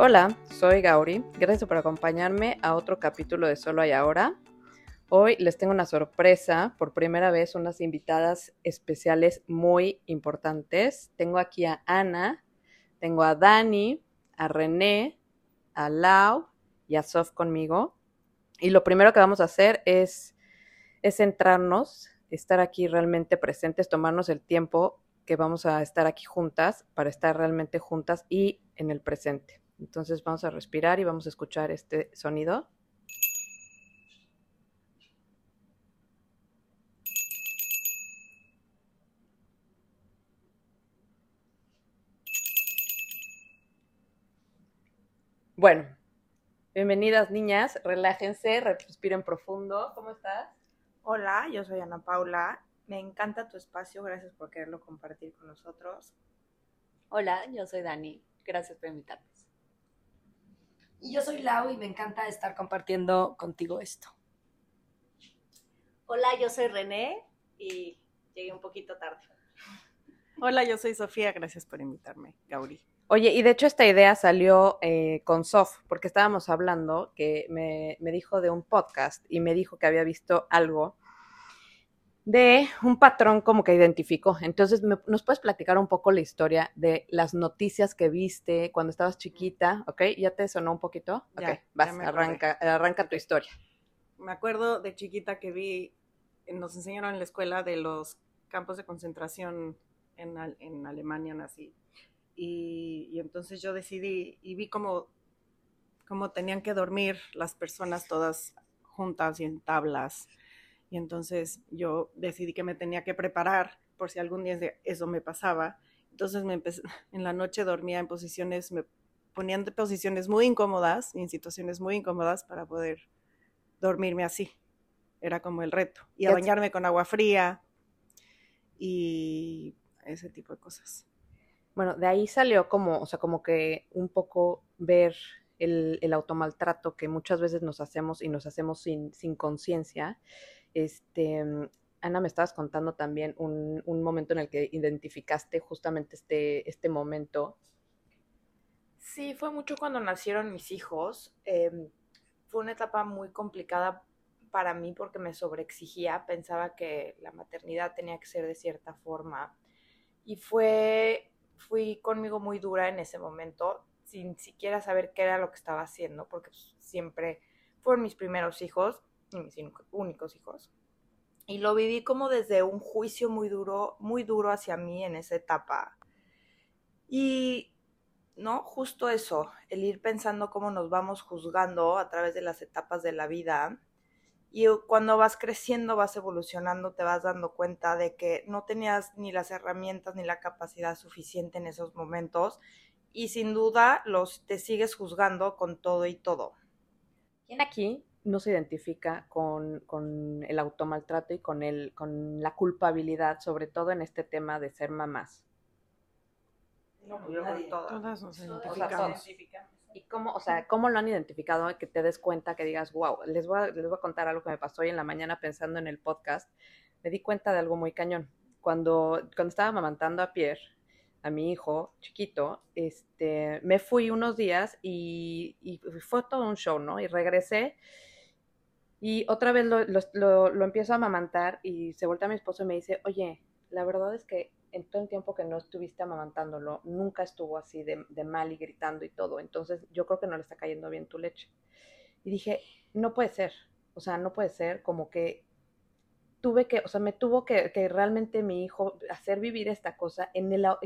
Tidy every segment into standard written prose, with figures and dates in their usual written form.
Hola, soy Gauri. Gracias por acompañarme a otro capítulo de Solo Hay Ahora. Hoy les tengo una sorpresa, por primera vez unas invitadas especiales muy importantes. Tengo aquí a Ana, tengo a Dani, a René, a Lau y a Sof conmigo. Y lo primero que vamos a hacer es centrarnos, estar aquí realmente presentes, tomarnos el tiempo que vamos a estar aquí juntas, para estar realmente juntas y en el presente. Entonces vamos a respirar y vamos a escuchar este sonido. Bueno, bienvenidas niñas, relájense, respiren profundo. ¿Cómo estás? Hola, yo soy Ana Paula. Me encanta tu espacio, gracias por quererlo compartir con nosotros. Hola, yo soy Dani, gracias por invitarnos. Y yo soy Lau y me encanta estar compartiendo contigo esto. Hola, yo soy René y llegué un poquito tarde. Hola, yo soy Sofía, gracias por invitarme, Gauri. Oye, y de hecho esta idea salió con Sof, porque estábamos hablando que me dijo de un podcast y me dijo que había visto algo de un patrón como que identificó. Entonces, ¿nos puedes platicar un poco la historia de las noticias que viste cuando estabas chiquita? ¿Ok? ¿Ya te sonó un poquito? Ok, ya, vas, ya arranca tu historia. Me acuerdo de chiquita que nos enseñaron en la escuela de los campos de concentración en Alemania nazi. Y entonces yo decidí y vi cómo tenían que dormir las personas todas juntas y en tablas. Y entonces yo decidí que me tenía que preparar por si algún día eso me pasaba. Entonces en la noche dormía en posiciones, me ponían en posiciones muy incómodas, en situaciones muy incómodas para poder dormirme así. Era como el reto. Y a bañarme con agua fría y ese tipo de cosas. Bueno, de ahí salió como que un poco ver el automaltrato que muchas veces nos hacemos y nos hacemos sin conciencia. Ana, me estabas contando también un momento en el que identificaste justamente este momento. Sí, fue mucho cuando nacieron mis hijos. Fue una etapa muy complicada para mí porque me sobreexigía. Pensaba que la maternidad tenía que ser de cierta forma. Y fui conmigo muy dura en ese momento, sin siquiera saber qué era lo que estaba haciendo, porque siempre fueron mis primeros hijos. Y mis únicos hijos, y lo viví como desde un juicio muy duro hacia mí en esa etapa. Y no, justo eso, el ir pensando cómo nos vamos juzgando a través de las etapas de la vida, y cuando vas creciendo, vas evolucionando, te vas dando cuenta de que no tenías ni las herramientas ni la capacidad suficiente en esos momentos, y sin duda te sigues juzgando con todo y todo. ¿Quién aquí no se identifica con el automaltrato y con la culpabilidad, sobre todo en este tema de ser mamás? No, yo con todas nos identificamos. ¿Y cómo lo han identificado? Que te des cuenta, que digas, wow, les voy a contar algo que me pasó hoy en la mañana pensando en el podcast. Me di cuenta de algo muy cañón. Cuando estaba amamantando a Pierre, a mi hijo chiquito, me fui unos días y fue todo un show, ¿no? Y regresé y otra vez lo empiezo a amamantar y se voltea mi esposo y me dice, oye, la verdad es que en todo el tiempo que no estuviste amamantándolo, nunca estuvo así de mal y gritando y todo, entonces yo creo que no le está cayendo bien tu leche. Y dije, no puede ser, como que me tuvo que realmente mi hijo hacer vivir esta cosa.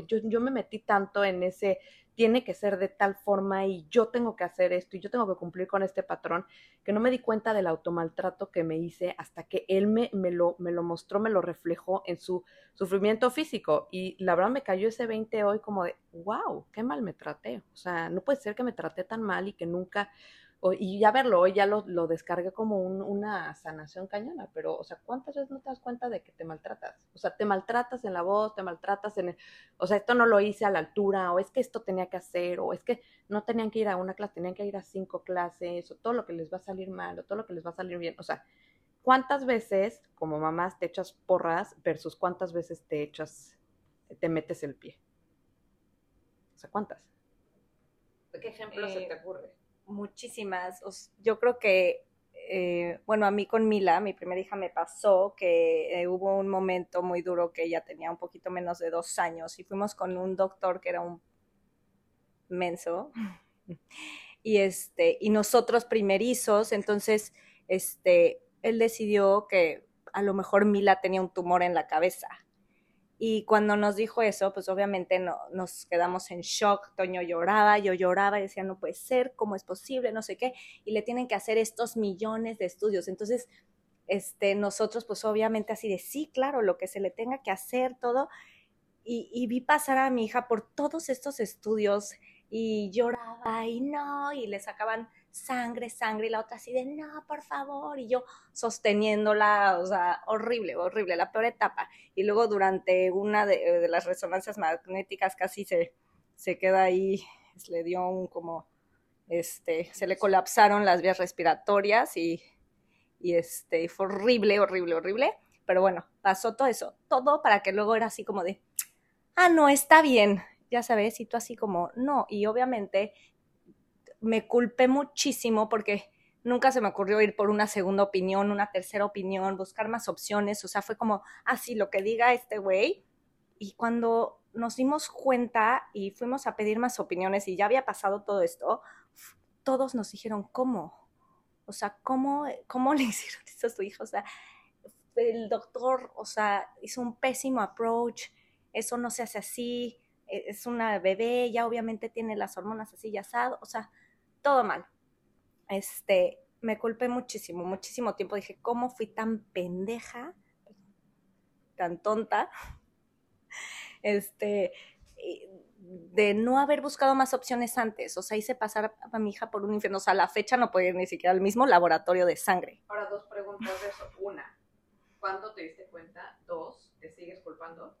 Yo me metí tanto en ese, tiene que ser de tal forma y yo tengo que hacer esto y yo tengo que cumplir con este patrón, que no me di cuenta del automaltrato que me hice hasta que él me lo mostró, me lo reflejó en su sufrimiento físico. Y la verdad me cayó ese 20 hoy como de, wow, qué mal me traté. O sea, no puede ser que me traté tan mal y que nunca... Y ya verlo hoy, ya lo descargué como una sanación cañona, pero, ¿cuántas veces no te das cuenta de que te maltratas? O sea, te maltratas en la voz, te maltratas en esto no lo hice a la altura, o es que esto tenía que hacer, o es que no tenían que ir a una clase, tenían que ir a 5 clases, o todo lo que les va a salir mal, o todo lo que les va a salir bien. O sea, ¿cuántas veces como mamás te echas porras versus cuántas veces te metes el pie? O sea, ¿cuántas? ¿Qué ejemplo se te ocurre? Muchísimas. Yo creo que, bueno, a mí con Mila, mi primera hija, me pasó que hubo un momento muy duro que ella tenía un poquito menos de 2 años y fuimos con un doctor que era un menso y, y nosotros primerizos, entonces él decidió que a lo mejor Mila tenía un tumor en la cabeza. Y cuando nos dijo eso, pues obviamente nos quedamos en shock. Toño lloraba, yo lloraba y decía, no puede ser, ¿cómo es posible? No sé qué. Y le tienen que hacer estos millones de estudios. Entonces, nosotros pues obviamente así de sí, claro, lo que se le tenga que hacer, todo. Y vi pasar a mi hija por todos estos estudios y lloraba y no, y le sacaban sangre, sangre, y la otra así de, no, por favor, y yo sosteniéndola, o sea, horrible, horrible, la peor etapa, y luego durante una de las resonancias magnéticas casi se queda ahí, le dio un como, se le colapsaron las vías respiratorias, y fue horrible, horrible, horrible, pero bueno, pasó todo eso, todo para que luego era así como de, ah, no, está bien, ya sabes, y tú así como, no, y obviamente me culpé muchísimo porque nunca se me ocurrió ir por una segunda opinión, una tercera opinión, buscar más opciones. O sea, fue como, así lo que diga este güey. Y cuando nos dimos cuenta y fuimos a pedir más opiniones y ya había pasado todo esto, todos nos dijeron, ¿cómo? O sea, ¿cómo le hicieron eso a su hijo? O sea, el doctor, o sea, hizo un pésimo approach, eso no se hace así, es una bebé, ya obviamente tiene las hormonas así, ya asado, o sea, todo mal. Me culpé muchísimo, muchísimo tiempo. Dije, ¿cómo fui tan pendeja, tan tonta? De no haber buscado más opciones antes. O sea, hice pasar a mi hija por un infierno. O sea, a la fecha no podía ir ni siquiera al mismo laboratorio de sangre. Ahora, 2 preguntas de eso. 1, ¿cuándo te diste cuenta? 2, ¿te sigues culpando?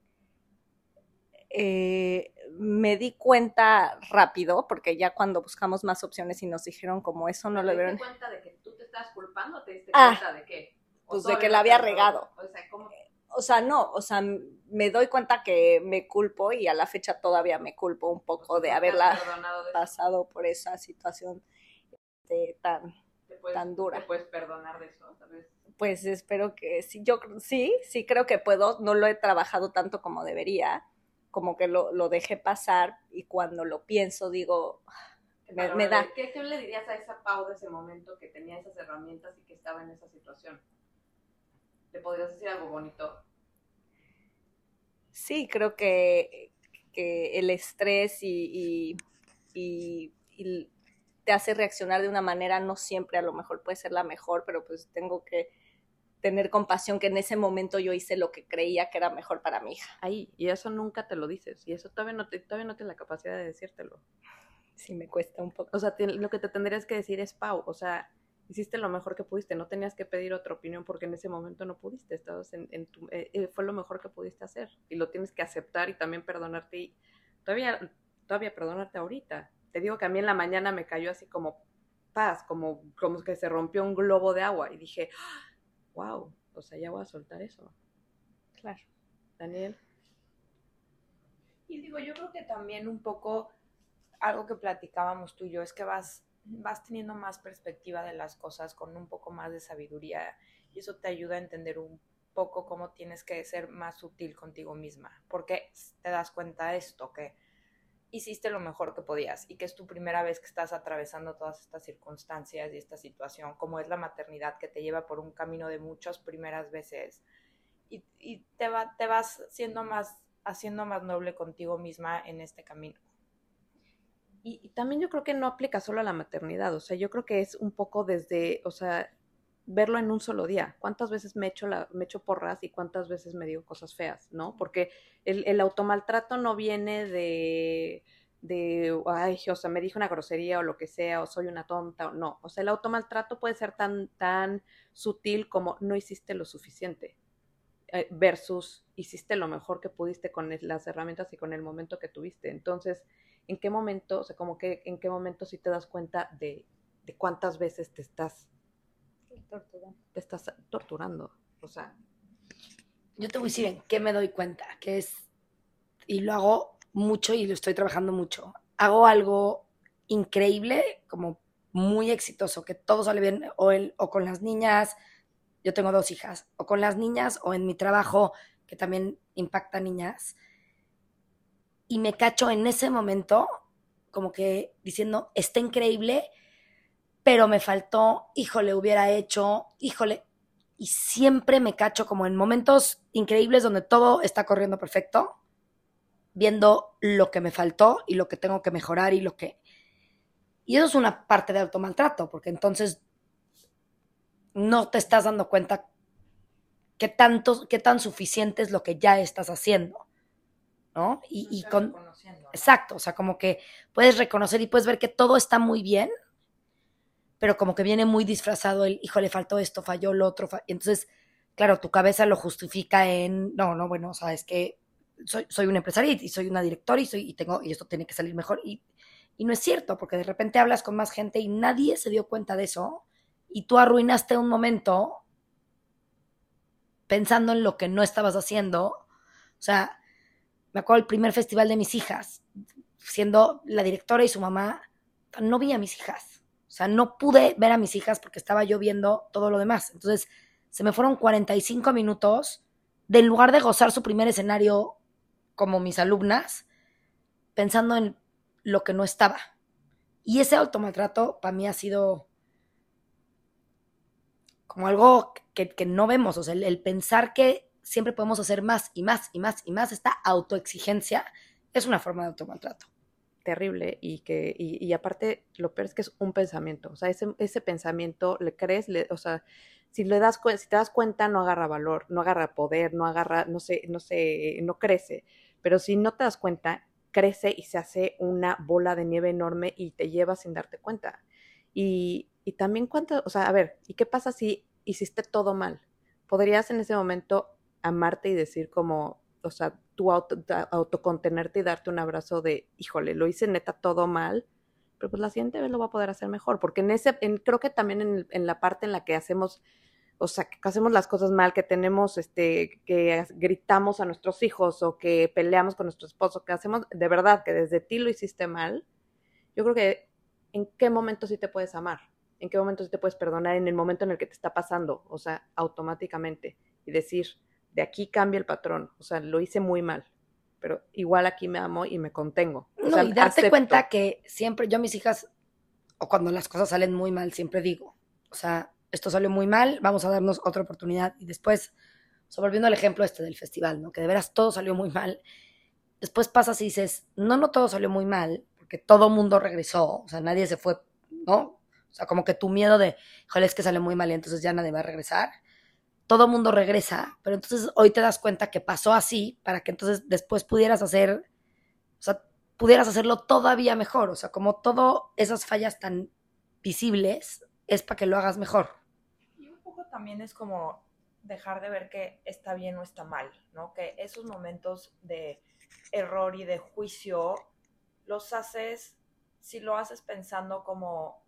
Me di cuenta rápido, porque ya cuando buscamos más opciones y nos dijeron como eso no lo vieron. ¿Te diste cuenta de que tú te estabas culpando o te diste cuenta de qué? Pues de que la había regado. O sea, ¿cómo? O sea, no, o sea, me doy cuenta que me culpo y a la fecha todavía me culpo un poco de haberla pasado por esa situación tan dura. ¿Te puedes perdonar de eso? ¿Sabes? Pues espero que sí, yo sí creo que puedo, no lo he trabajado tanto como debería. Como que lo dejé pasar y cuando lo pienso digo, me da. ¿Qué le dirías a esa Pau de ese momento que tenía esas herramientas y que estaba en esa situación? ¿Le podrías decir algo bonito? Sí, creo que el estrés y te hace reaccionar de una manera, no siempre a lo mejor puede ser la mejor, pero pues tengo que tener compasión que en ese momento yo hice lo que creía que era mejor para mi hija. Ahí, y eso nunca te lo dices, y eso todavía no tienes la capacidad de decírtelo. Sí, me cuesta un poco. O sea, lo que te tendrías que decir es, Pau, o sea, hiciste lo mejor que pudiste, no tenías que pedir otra opinión porque en ese momento no pudiste, estabas fue lo mejor que pudiste hacer, y lo tienes que aceptar y también perdonarte, y todavía perdonarte ahorita. Te digo que a mí en la mañana me cayó así como paz, como que se rompió un globo de agua, y dije, wow, o sea, ya voy a soltar eso. Claro. Daniel. Y digo, yo creo que también un poco algo que platicábamos tú y yo es que vas teniendo más perspectiva de las cosas con un poco más de sabiduría y eso te ayuda a entender un poco cómo tienes que ser más sutil contigo misma, porque te das cuenta de esto, que hiciste lo mejor que podías y que es tu primera vez que estás atravesando todas estas circunstancias y esta situación, como es la maternidad que te lleva por un camino de muchas primeras veces y te vas haciendo más noble contigo misma en este camino. Y también yo creo que no aplica solo a la maternidad, o sea, yo creo que es un poco desde, o sea, verlo en un solo día. ¿Cuántas veces me echo porras y cuántas veces me digo cosas feas, no? Porque el automaltrato no viene de ay, o sea, me dije una grosería o lo que sea, o soy una tonta, o no. O sea, el automaltrato puede ser tan sutil como no hiciste lo suficiente versus hiciste lo mejor que pudiste con las herramientas y con el momento que tuviste. Entonces, ¿en qué momento, o sea, como que en qué momento sí te das cuenta de cuántas veces te estás torturando? O sea, yo te voy a decir en qué me doy cuenta, que es, y lo hago mucho y lo estoy trabajando mucho, hago algo increíble, como muy exitoso, que todo sale bien, o con las niñas, yo tengo dos hijas, o con las niñas, o en mi trabajo, que también impacta a niñas, y me cacho en ese momento, como que diciendo, está increíble, pero me faltó, híjole, hubiera hecho, híjole, y siempre me cacho como en momentos increíbles donde todo está corriendo perfecto, viendo lo que me faltó y lo que tengo que mejorar y lo que... Y eso es una parte de automaltrato, porque entonces no te estás dando cuenta qué tan suficiente es lo que ya estás haciendo, ¿no? Y con... ¿no? Exacto, o sea, como que puedes reconocer y puedes ver que todo está muy bien, pero como que viene muy disfrazado el, híjole, faltó esto, falló lo otro. Entonces, claro, tu cabeza lo justifica en, no, bueno, o sea, es que soy una empresaria y soy una directora y esto tiene que salir mejor. Y no es cierto, porque de repente hablas con más gente y nadie se dio cuenta de eso y tú arruinaste un momento pensando en lo que no estabas haciendo. O sea, me acuerdo el primer festival de mis hijas, siendo la directora y su mamá, no vi a mis hijas. O sea, no pude ver a mis hijas porque estaba yo viendo todo lo demás. Entonces, se me fueron 45 minutos de, en lugar de gozar su primer escenario como mis alumnas, pensando en lo que no estaba. Y ese automaltrato para mí ha sido como algo que no vemos. O sea, el pensar que siempre podemos hacer más y más y más y más, esta autoexigencia es una forma de automaltrato. Terrible, y aparte lo peor es que es un pensamiento, o sea, ese pensamiento le crees, o sea, si te das cuenta no agarra valor, no agarra poder, no agarra, no crece, pero si no te das cuenta, crece y se hace una bola de nieve enorme y te lleva sin darte cuenta. Y también o sea, a ver, ¿y qué pasa si hiciste todo mal? Podrías en ese momento amarte y decir como, o sea, tú autocontenerte y darte un abrazo de, híjole, lo hice neta todo mal, pero pues la siguiente vez lo voy a poder hacer mejor, porque creo que también en la parte en la que hacemos, o sea, que hacemos las cosas mal, que tenemos, que gritamos a nuestros hijos o que peleamos con nuestro esposo, que hacemos, de verdad, que desde ti lo hiciste mal, yo creo que en qué momento sí te puedes amar, en qué momento sí te puedes perdonar, en el momento en el que te está pasando, o sea, automáticamente, y decir, de aquí cambia el patrón, o sea, lo hice muy mal, pero igual aquí me amo y me contengo. O sea, y darte cuenta que siempre, yo a mis hijas, o cuando las cosas salen muy mal, siempre digo, o sea, esto salió muy mal, vamos a darnos otra oportunidad, y después, o sea, volviendo al ejemplo del festival, ¿no? Que de veras todo salió muy mal, después pasas y dices, no todo salió muy mal, porque todo mundo regresó, o sea, nadie se fue, ¿no? O sea, como que tu miedo de, joder, es que salió muy mal y entonces ya nadie va a regresar. Todo mundo regresa, pero entonces hoy te das cuenta que pasó así para que entonces después pudieras hacerlo todavía mejor. O sea, como todas esas fallas tan visibles es para que lo hagas mejor. Y un poco también es como dejar de ver que está bien o está mal, ¿no? Que esos momentos de error y de juicio si lo haces pensando como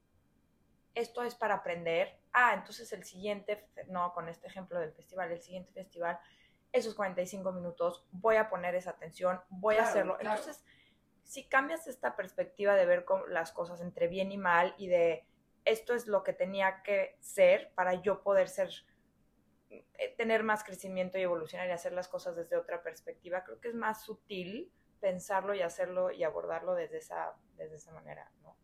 esto es para aprender. Entonces el siguiente, no, con este ejemplo del festival, el siguiente festival, esos 45 minutos, voy a poner esa atención, voy a hacerlo. Claro. Entonces, si cambias esta perspectiva de ver las cosas entre bien y mal y de esto es lo que tenía que ser para yo poder tener más crecimiento y evolucionar y hacer las cosas desde otra perspectiva, creo que es más sutil pensarlo y hacerlo y abordarlo desde esa manera, ¿no?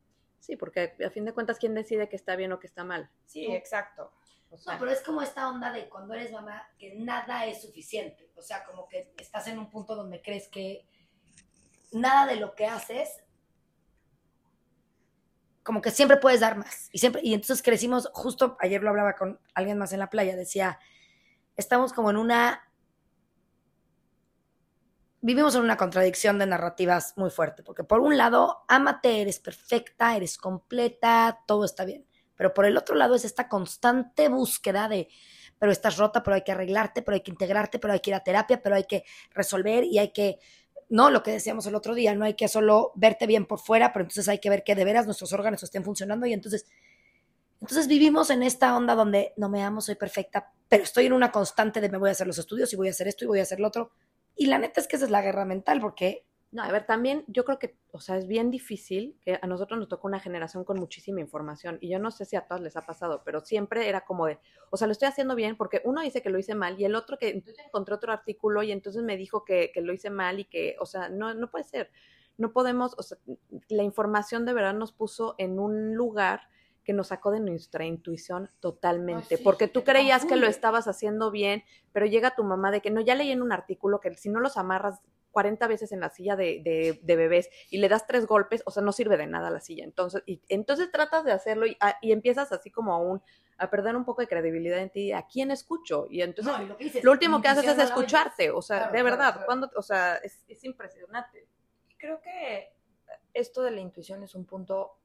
Sí, porque a fin de cuentas, ¿quién decide que está bien o que está mal? Sí, ¿tú? Exacto. O sea, no, pero es como esta onda de cuando eres mamá, que nada es suficiente. O sea, como que estás en un punto donde crees que nada de lo que haces, como que siempre puedes dar más. Y entonces crecimos, justo ayer lo hablaba con alguien más en la playa, decía, estamos como en una... Vivimos en una contradicción de narrativas muy fuerte, porque por un lado, ámate, eres perfecta, eres completa, todo está bien. Pero por el otro lado es esta constante búsqueda de, pero estás rota, pero hay que arreglarte, pero hay que integrarte, pero hay que ir a terapia, pero hay que resolver y hay que, no, lo que decíamos el otro día, no hay que solo verte bien por fuera, pero entonces hay que ver que de veras nuestros órganos estén funcionando y entonces vivimos en esta onda donde no me amo, soy perfecta, pero estoy en una constante de me voy a hacer los estudios y voy a hacer esto y voy a hacer lo otro. Y la neta es que esa es la guerra mental, porque No, a ver, también yo creo que, o sea, es bien difícil, que a nosotros nos tocó una generación con muchísima información, y yo no sé si a todas les ha pasado, pero siempre era como de, o sea, lo estoy haciendo bien porque uno dice que lo hice mal, y el otro que, entonces encontré otro artículo y entonces me dijo que lo hice mal y que, o sea, no puede ser, no podemos, o sea, la información de verdad nos puso en un lugar que nos sacó de nuestra intuición totalmente, porque tú creías que lo estabas haciendo bien, pero llega tu mamá de que, no, ya leí en un artículo que si no los amarras 40 veces en la silla de bebés y le das 3 golpes, o sea, no sirve de nada la silla. Entonces, entonces tratas de hacerlo y empiezas así como a perder un poco de credibilidad en ti, a quién escucho. Y entonces no, lo último que haces es escucharte, o sea, claro, de verdad, claro. Cuando, o sea, es impresionante. Creo que esto de la intuición es un punto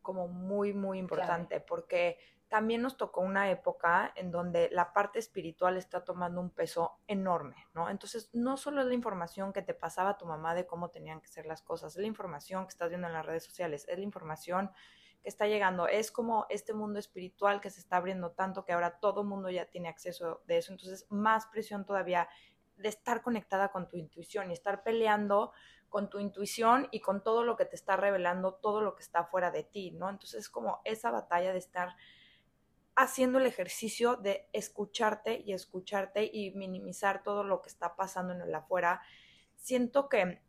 como muy, muy importante, claro, porque también nos tocó una época en donde la parte espiritual está tomando un peso enorme, ¿no? Entonces, no solo es la información que te pasaba tu mamá de cómo tenían que ser las cosas, es la información que estás viendo en las redes sociales, es la información que está llegando, es como este mundo espiritual que se está abriendo tanto que ahora todo mundo ya tiene acceso de eso, entonces más presión todavía de estar conectada con tu intuición y estar peleando con tu intuición y con todo lo que te está revelando, todo lo que está fuera de ti, ¿no? Entonces, es como esa batalla de estar haciendo el ejercicio de escucharte y minimizar todo lo que está pasando en el afuera. Siento que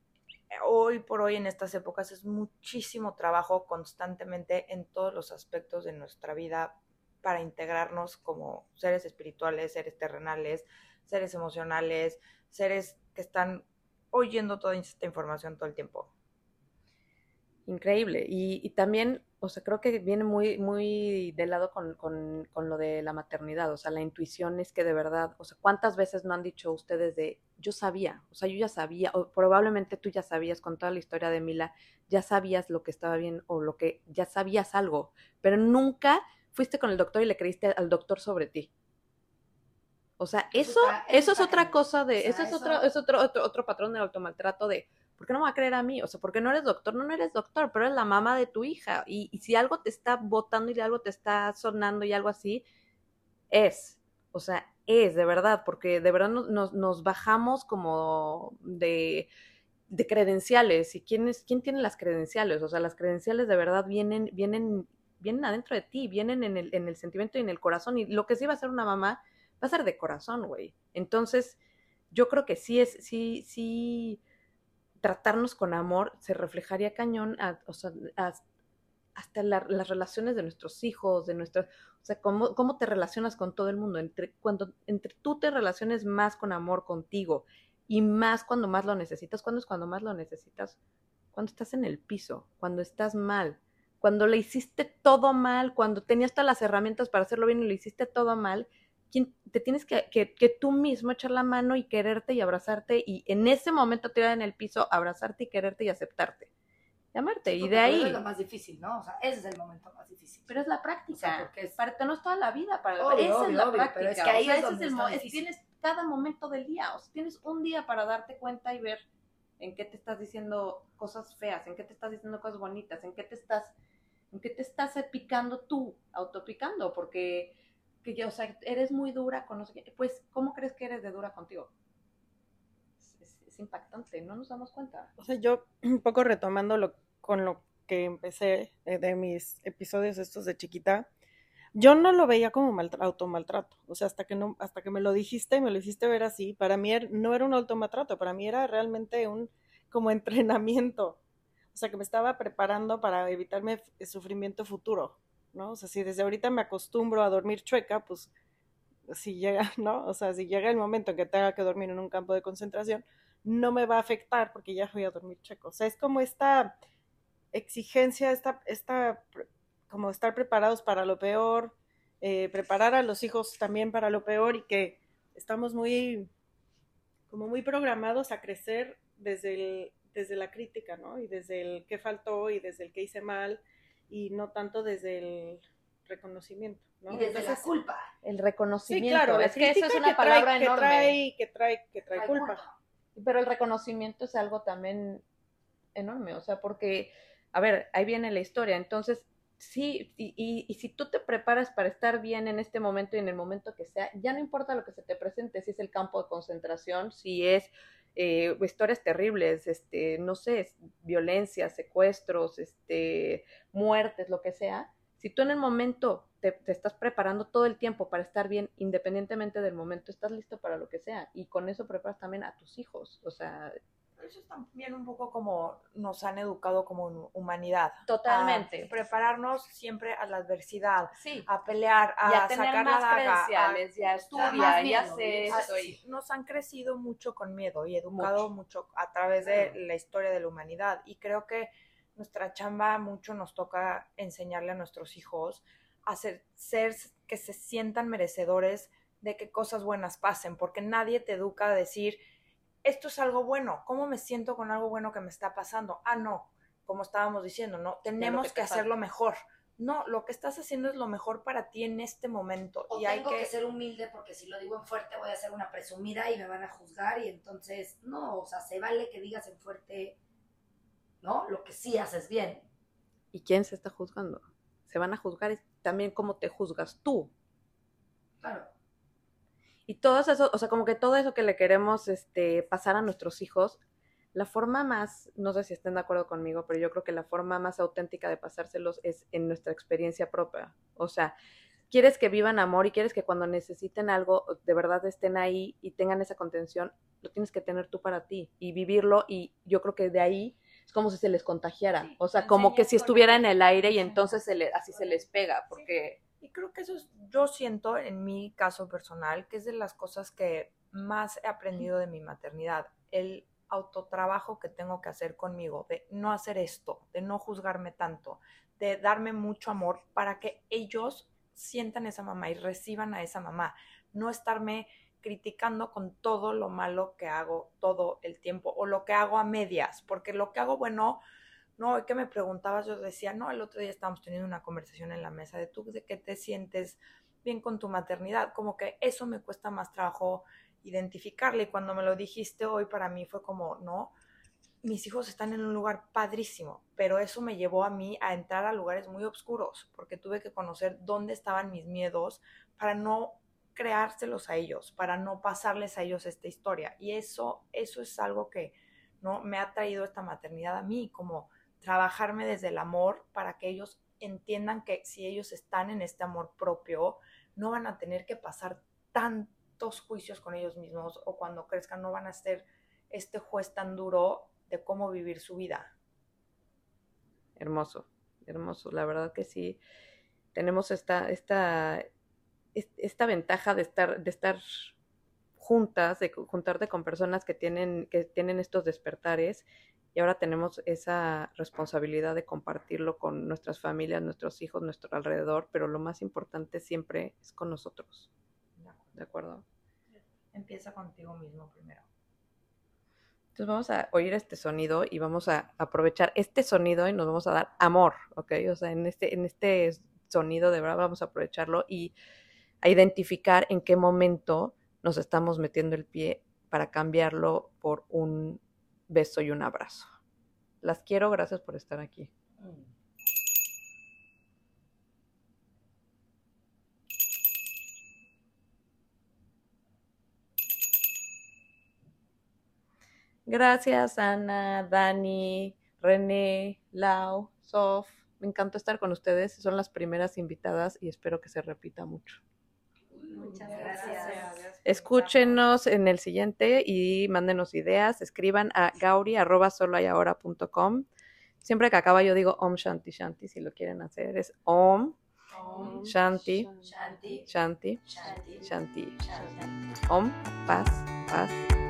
hoy por hoy en estas épocas es muchísimo trabajo constantemente en todos los aspectos de nuestra vida para integrarnos como seres espirituales, seres terrenales, seres emocionales, seres que están oyendo toda esta información todo el tiempo. Increíble. Y también, o sea, creo que viene muy, muy de lado con lo de la maternidad. O sea, la intuición es que de verdad, o sea, ¿cuántas veces no han dicho ustedes de yo sabía? O sea, yo ya sabía, o probablemente tú ya sabías con toda la historia de Mila, ya sabías lo que estaba bien o lo que ya sabías algo, pero nunca fuiste con el doctor y le creíste al doctor sobre ti. O sea, eso es otra cosa de, o sea, eso es otro patrón del automaltrato de, ¿por qué no me va a creer a mí? O sea, ¿por qué no eres doctor? No eres doctor, pero eres la mamá de tu hija. Y si algo te está botando y algo te está sonando y algo así, o sea, de verdad, porque de verdad nos bajamos como de credenciales. ¿Y quién tiene las credenciales? O sea, las credenciales de verdad vienen adentro de ti, vienen en el sentimiento y en el corazón. Y lo que sí va a ser una mamá va a ser de corazón, güey. Entonces, yo creo que sí, tratarnos con amor se reflejaría cañón, hasta las relaciones de nuestros hijos, o sea, cómo te relacionas con todo el mundo, entre tú te relaciones más con amor contigo, y más cuando más lo necesitas. ¿Cuándo es cuando más lo necesitas? Cuando estás en el piso, cuando estás mal, cuando le hiciste todo mal, cuando tenías todas las herramientas para hacerlo bien y le hiciste todo mal. Te tienes que tú mismo echar la mano y quererte y abrazarte, y en ese momento tirar en el piso, abrazarte y quererte y aceptarte y amarte, sí, y de ahí. Eso es lo más difícil, ¿no? O sea, ese es el momento más difícil. Pero es la práctica, o sea, porque es para tenernos toda la vida, obvio, práctica. Pero es que ahí, o sea, es donde está difícil. Tienes cada momento del día, o sea, tienes un día para darte cuenta y ver en qué te estás diciendo cosas feas, en qué te estás diciendo cosas bonitas, en qué te estás picando tú, autopicando, porque que ya, o sea, eres muy dura con no sé qué, pues, ¿cómo crees que eres de dura contigo? Es impactante, no nos damos cuenta. O sea, yo un poco retomando con lo que empecé de mis episodios estos de chiquita, yo no lo veía como automaltrato, o sea, hasta que me lo dijiste y me lo hiciste ver así, para mí no era un automaltrato, para mí era realmente como entrenamiento, o sea, que me estaba preparando para evitarme sufrimiento futuro, ¿no? O sea, si desde ahorita me acostumbro a dormir chueca, pues si llega, ¿no? O sea, si llega el momento en que tenga que dormir en un campo de concentración, no me va a afectar porque ya voy a dormir chueco. O sea, es como esta exigencia, como estar preparados para lo peor, preparar a los hijos también para lo peor, y que estamos muy programados a crecer desde la crítica, ¿no? Y desde el qué faltó y desde el qué hice mal, y no tanto desde el reconocimiento, ¿no? Y desde la culpa. El reconocimiento. Sí, claro, es que eso es una palabra enorme. Que trae culpa. Pero el reconocimiento es algo también enorme, o sea, porque, a ver, ahí viene la historia, entonces, sí, y si tú te preparas para estar bien en este momento y en el momento que sea, ya no importa lo que se te presente, si es el campo de concentración, si es historias terribles, no sé, violencia, secuestros, muertes, lo que sea. Si tú en el momento te estás preparando todo el tiempo para estar bien, independientemente del momento, estás listo para lo que sea. Y con eso preparas también a tus hijos, o sea... Eso es también un poco como nos han educado como humanidad. Totalmente. A prepararnos siempre a la adversidad, sí, a pelear, a sacar la daga, a estudiar, y hacer esto. Nos han crecido mucho con miedo y educado mucho a través de la historia de la humanidad. Y creo que nuestra chamba mucho nos toca enseñarle a nuestros hijos a ser que se sientan merecedores de que cosas buenas pasen, porque nadie te educa a decir... Esto es algo bueno. ¿Cómo me siento con algo bueno que me está pasando? Ah, no. Como estábamos diciendo, no. Tenemos que hacerlo mejor. No, lo que estás haciendo es lo mejor para ti en este momento. O y tengo hay que ser humilde, porque si lo digo en fuerte voy a ser una presumida y me van a juzgar, y entonces, no, o sea, se vale que digas en fuerte, ¿no? Lo que sí haces bien. ¿Y quién se está juzgando? Se van a juzgar también cómo te juzgas tú. Claro. Y todo eso, o sea, como que todo eso que le queremos pasar a nuestros hijos, la forma más, no sé si estén de acuerdo conmigo, pero yo creo que la forma más auténtica de pasárselos es en nuestra experiencia propia. O sea, quieres que vivan amor y quieres que cuando necesiten algo, de verdad estén ahí y tengan esa contención, lo tienes que tener tú para ti y vivirlo, y yo creo que de ahí es como si se les contagiara. Sí, o sea, como que si estuviera en el aire y entonces así se les pega, porque... Y creo que eso es, yo siento en mi caso personal, que es de las cosas que más he aprendido de mi maternidad. El autotrabajo que tengo que hacer conmigo, de no hacer esto, de no juzgarme tanto, de darme mucho amor para que ellos sientan esa mamá y reciban a esa mamá. No estarme criticando con todo lo malo que hago todo el tiempo o lo que hago a medias, porque lo que hago bueno... No, es que me preguntabas, yo decía, no, el otro día estábamos teniendo una conversación en la mesa de tú, de que te sientes bien con tu maternidad, como que eso me cuesta más trabajo identificarle, y cuando me lo dijiste hoy para mí fue como, no, mis hijos están en un lugar padrísimo, pero eso me llevó a mí a entrar a lugares muy oscuros, porque tuve que conocer dónde estaban mis miedos para no creárselos a ellos, para no pasarles a ellos esta historia, y eso es algo que no me ha traído esta maternidad a mí, como... trabajarme desde el amor para que ellos entiendan que si ellos están en este amor propio, no van a tener que pasar tantos juicios con ellos mismos, o cuando crezcan no van a ser este juez tan duro de cómo vivir su vida. Hermoso, hermoso. La verdad que sí, tenemos esta ventaja de estar juntas, de juntarte con personas que tienen estos despertares. Y ahora tenemos esa responsabilidad de compartirlo con nuestras familias, nuestros hijos, nuestro alrededor, pero lo más importante siempre es con nosotros. ¿De acuerdo? Empieza contigo mismo primero. Entonces vamos a oír este sonido y vamos a aprovechar este sonido y nos vamos a dar amor, ¿ok? O sea, en este sonido de verdad vamos a aprovecharlo y a identificar en qué momento nos estamos metiendo el pie para cambiarlo por un beso y un abrazo. Las quiero, gracias por estar aquí. Gracias, Ana, Dani, René, Lau, Sof. Me encantó estar con ustedes. Son las primeras invitadas y espero que se repita mucho. Muchas gracias. Escúchenos en el siguiente y mándenos ideas. Escriban a gauri@solohayahora.com. Siempre que acaba yo digo Om Shanti Shanti, si lo quieren hacer. Es Om, Om Shanti, Shanti, Shanti, Shanti, Shanti, Shanti, Shanti. Om, paz, paz.